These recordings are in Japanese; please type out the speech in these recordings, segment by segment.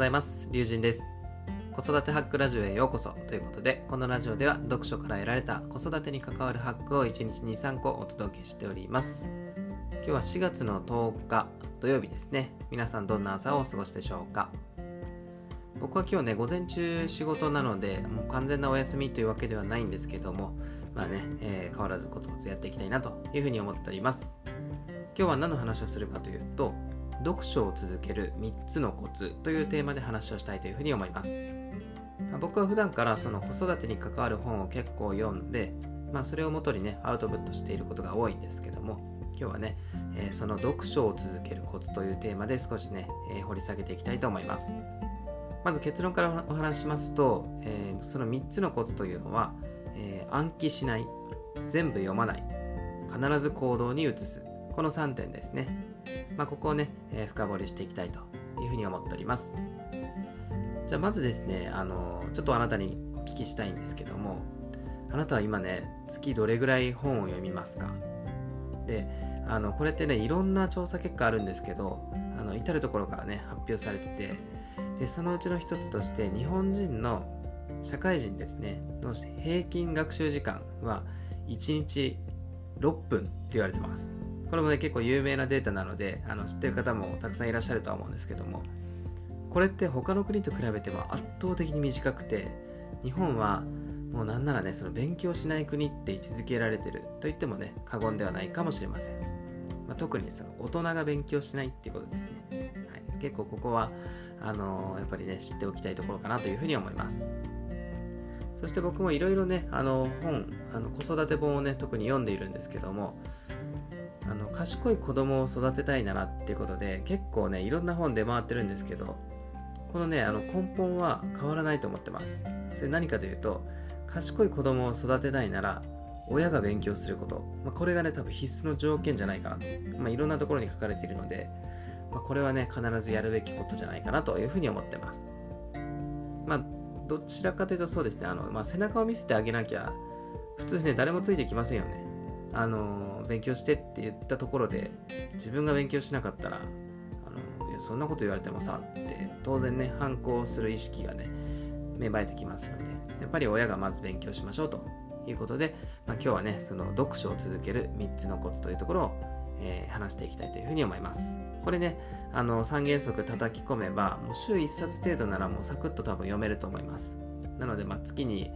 ざいます。龍神です。子育てハックラジオへようこそということで、このラジオでは読書から得られた子育てに関わるハックを1日に3個お届けしております。今日は4月の10日土曜日ですね。皆さんどんな朝をお過ごしでしょうか。僕は今日ね、午前中仕事なのでもう完全なお休みというわけではないんですけども、まあね、変わらずコツコツやっていきたいなというふうに思っております。今日は何の話をするかというと、読書を続ける3つのコツというテーマで話をしたいというふうに思います。僕は普段からその子育てに関わる本を結構読んで、それを元にねアウトプットしていることが多いんですけども、今日はね、その読書を続けるコツというテーマで少しね、掘り下げていきたいと思います。まず結論からお話ししますと、その3つのコツというのは、暗記しない、全部読まない、必ず行動に移す、この3点ですね。ここをね、深掘りしていきたいというふうに思っております。じゃあまずですね、ちょっとあなたにお聞きしたいんですけども、あなたは今ね、月どれぐらい本を読みますか。で、これってね、いろんな調査結果あるんですけど、至るところからね発表されてて、でそのうちの一つとして、日本人の社会人ですねの平均学習時間は1日6分って言われてます。これもね、結構有名なデータなので、知ってる方もたくさんいらっしゃるとは思うんですけども、これって他の国と比べては圧倒的に短くて、日本はもうなんならね、その勉強しない国って位置づけられてると言ってもね、過言ではないかもしれません。特にその大人が勉強しないっていうことですね。はい、結構ここはやっぱりね、知っておきたいところかなというふうに思います。そして僕もいろいろね、本、子育て本をね特に読んでいるんですけども、賢い子供を育てたいならっていうことで、結構ねいろんな本出回ってるんですけど、このね根本は変わらないと思ってます。それ何かというと、賢い子供を育てたいなら親が勉強すること、これがね多分必須の条件じゃないかなと、いろんなところに書かれているので、これはね必ずやるべきことじゃないかなというふうに思ってます。どちらかというとそうですね、背中を見せてあげなきゃ普通ね誰もついてきませんよね。勉強してって言ったところで自分が勉強しなかったら、そんなこと言われてもさって当然ね反抗する意識がね芽生えてきますので、やっぱり親がまず勉強しましょうということで、今日はねその読書を続ける3つのコツというところを、話していきたいというふうに思います。これね、3原則叩き込めば、もう週1冊程度ならもうサクッと多分読めると思います。なので、月に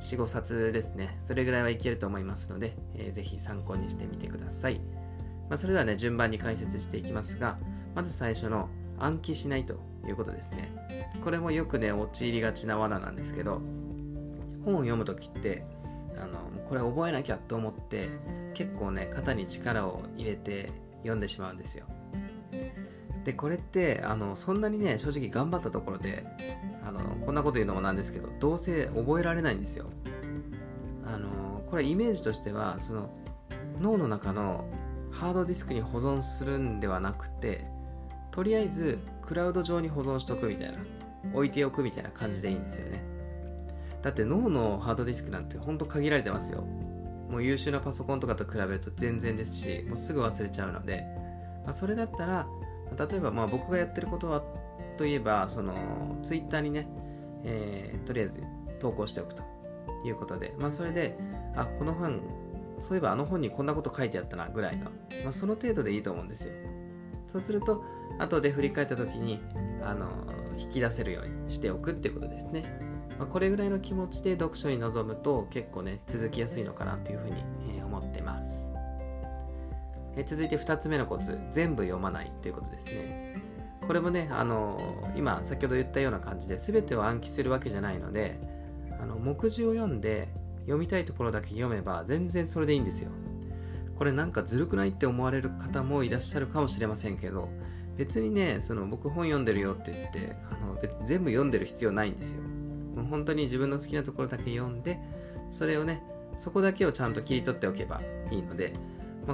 4、5冊ですね、それぐらいはいけると思いますので、ぜひ参考にしてみてください。それではね、順番に解説していきますが、まず最初の暗記しないということですね。これもよくね、陥りがちな罠なんですけど、本を読むときって、これ覚えなきゃと思って、結構ね、肩に力を入れて読んでしまうんですよ。でこれってそんなにね正直頑張ったところでこんなこと言うのもなんですけど、どうせ覚えられないんですよ。これイメージとしては、その脳の中のハードディスクに保存するんではなくて、とりあえずクラウド上に保存しとくみたいな、置いておくみたいな感じでいいんですよね。だって脳のハードディスクなんてほんと限られてますよ。もう優秀なパソコンとかと比べると全然ですし、もうすぐ忘れちゃうので、それだったら例えば僕がやってることはといえば、そのツイッターにね、とりあえず投稿しておくということで、それでこの本、そういえば本にこんなこと書いてあったなぐらいの、その程度でいいと思うんですよ。そうすると後で振り返った時に引き出せるようにしておくっていうことですね。これぐらいの気持ちで読書に臨むと結構ね続きやすいのかなというふうに思ってます。続いて2つ目のコツ、全部読まないということですね。これもね、今先ほど言ったような感じで全てを暗記するわけじゃないので、目次を読んで読みたいところだけ読めば全然それでいいんですよ。これなんかずるくないって思われる方もいらっしゃるかもしれませんけど、別にね僕本読んでるよって言って全部読んでる必要ないんですよ。もう本当に自分の好きなところだけ読んで、それをねそこだけをちゃんと切り取っておけばいいので、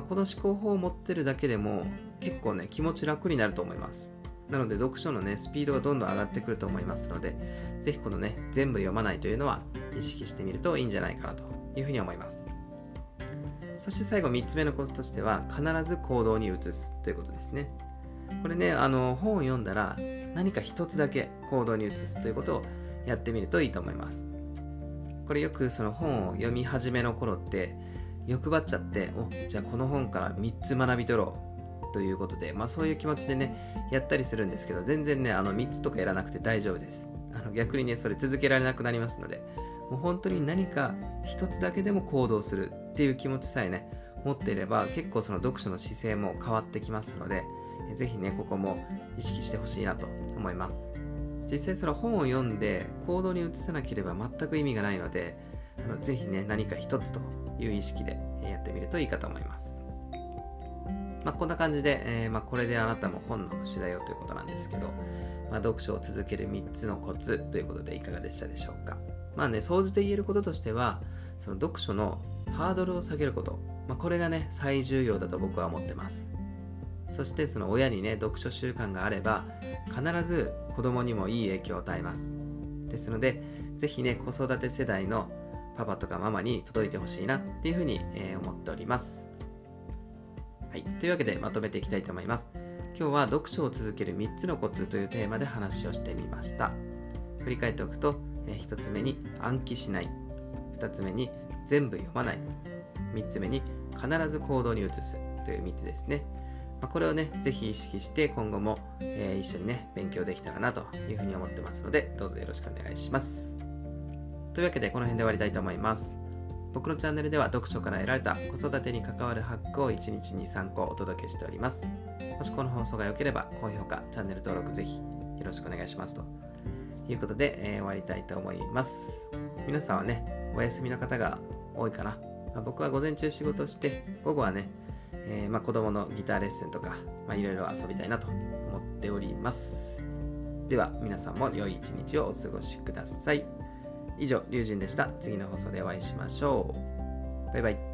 この思考法を持ってるだけでも結構ね気持ち楽になると思います。なので読書のねスピードがどんどん上がってくると思いますので、ぜひこのね全部読まないというのは意識してみるといいんじゃないかなというふうに思います。そして最後3つ目のコツとしては、必ず行動に移すということですね。これね、本を読んだら何か一つだけ行動に移すということをやってみるといいと思います。これよくその本を読み始めの頃って欲張っちゃって、じゃあこの本から3つ学び取ろうということで、そういう気持ちでねやったりするんですけど、全然ね3つとかやらなくて大丈夫です。逆にねそれ続けられなくなりますので、もう本当に何か一つだけでも行動するっていう気持ちさえね持っていれば、結構その読書の姿勢も変わってきますので、ぜひねここも意識してほしいなと思います。実際その本を読んで行動に移さなければ全く意味がないので、ぜひね何か一つという意識でやってみるといいかと思います。こんな感じで、これであなたも本の虫だよということなんですけど、読書を続ける3つのコツということでいかがでしたでしょうか。総じて言えることとしては、その読書のハードルを下げること、これがね最重要だと僕は思ってます。そしてその親にね読書習慣があれば必ず子供にもいい影響を与えます。ですのでぜひね子育て世代のパパとかママに届いてほしいなっていうふうに、思っております。はい、というわけでまとめていきたいと思います。今日は読書を続ける3つのコツというテーマで話をしてみました。振り返っておくと、1つ目に暗記しない、2つ目に全部読まない、3つ目に必ず行動に移すという3つですね。これをねぜひ意識して今後も、一緒にね勉強できたらなというふうに思ってますので、どうぞよろしくお願いします。というわけでこの辺で終わりたいと思います。僕のチャンネルでは読書から得られた子育てに関わるハックを1日に3個お届けしております。もしこの放送が良ければ高評価、チャンネル登録ぜひよろしくお願いしますということで、終わりたいと思います。皆さんはねお休みの方が多いかな。僕は午前中仕事をして、午後はね、子供のギターレッスンとかいろいろ遊びたいなと思っております。では皆さんも良い一日をお過ごしください。以上、龍神でした。次の放送でお会いしましょう。バイバイ。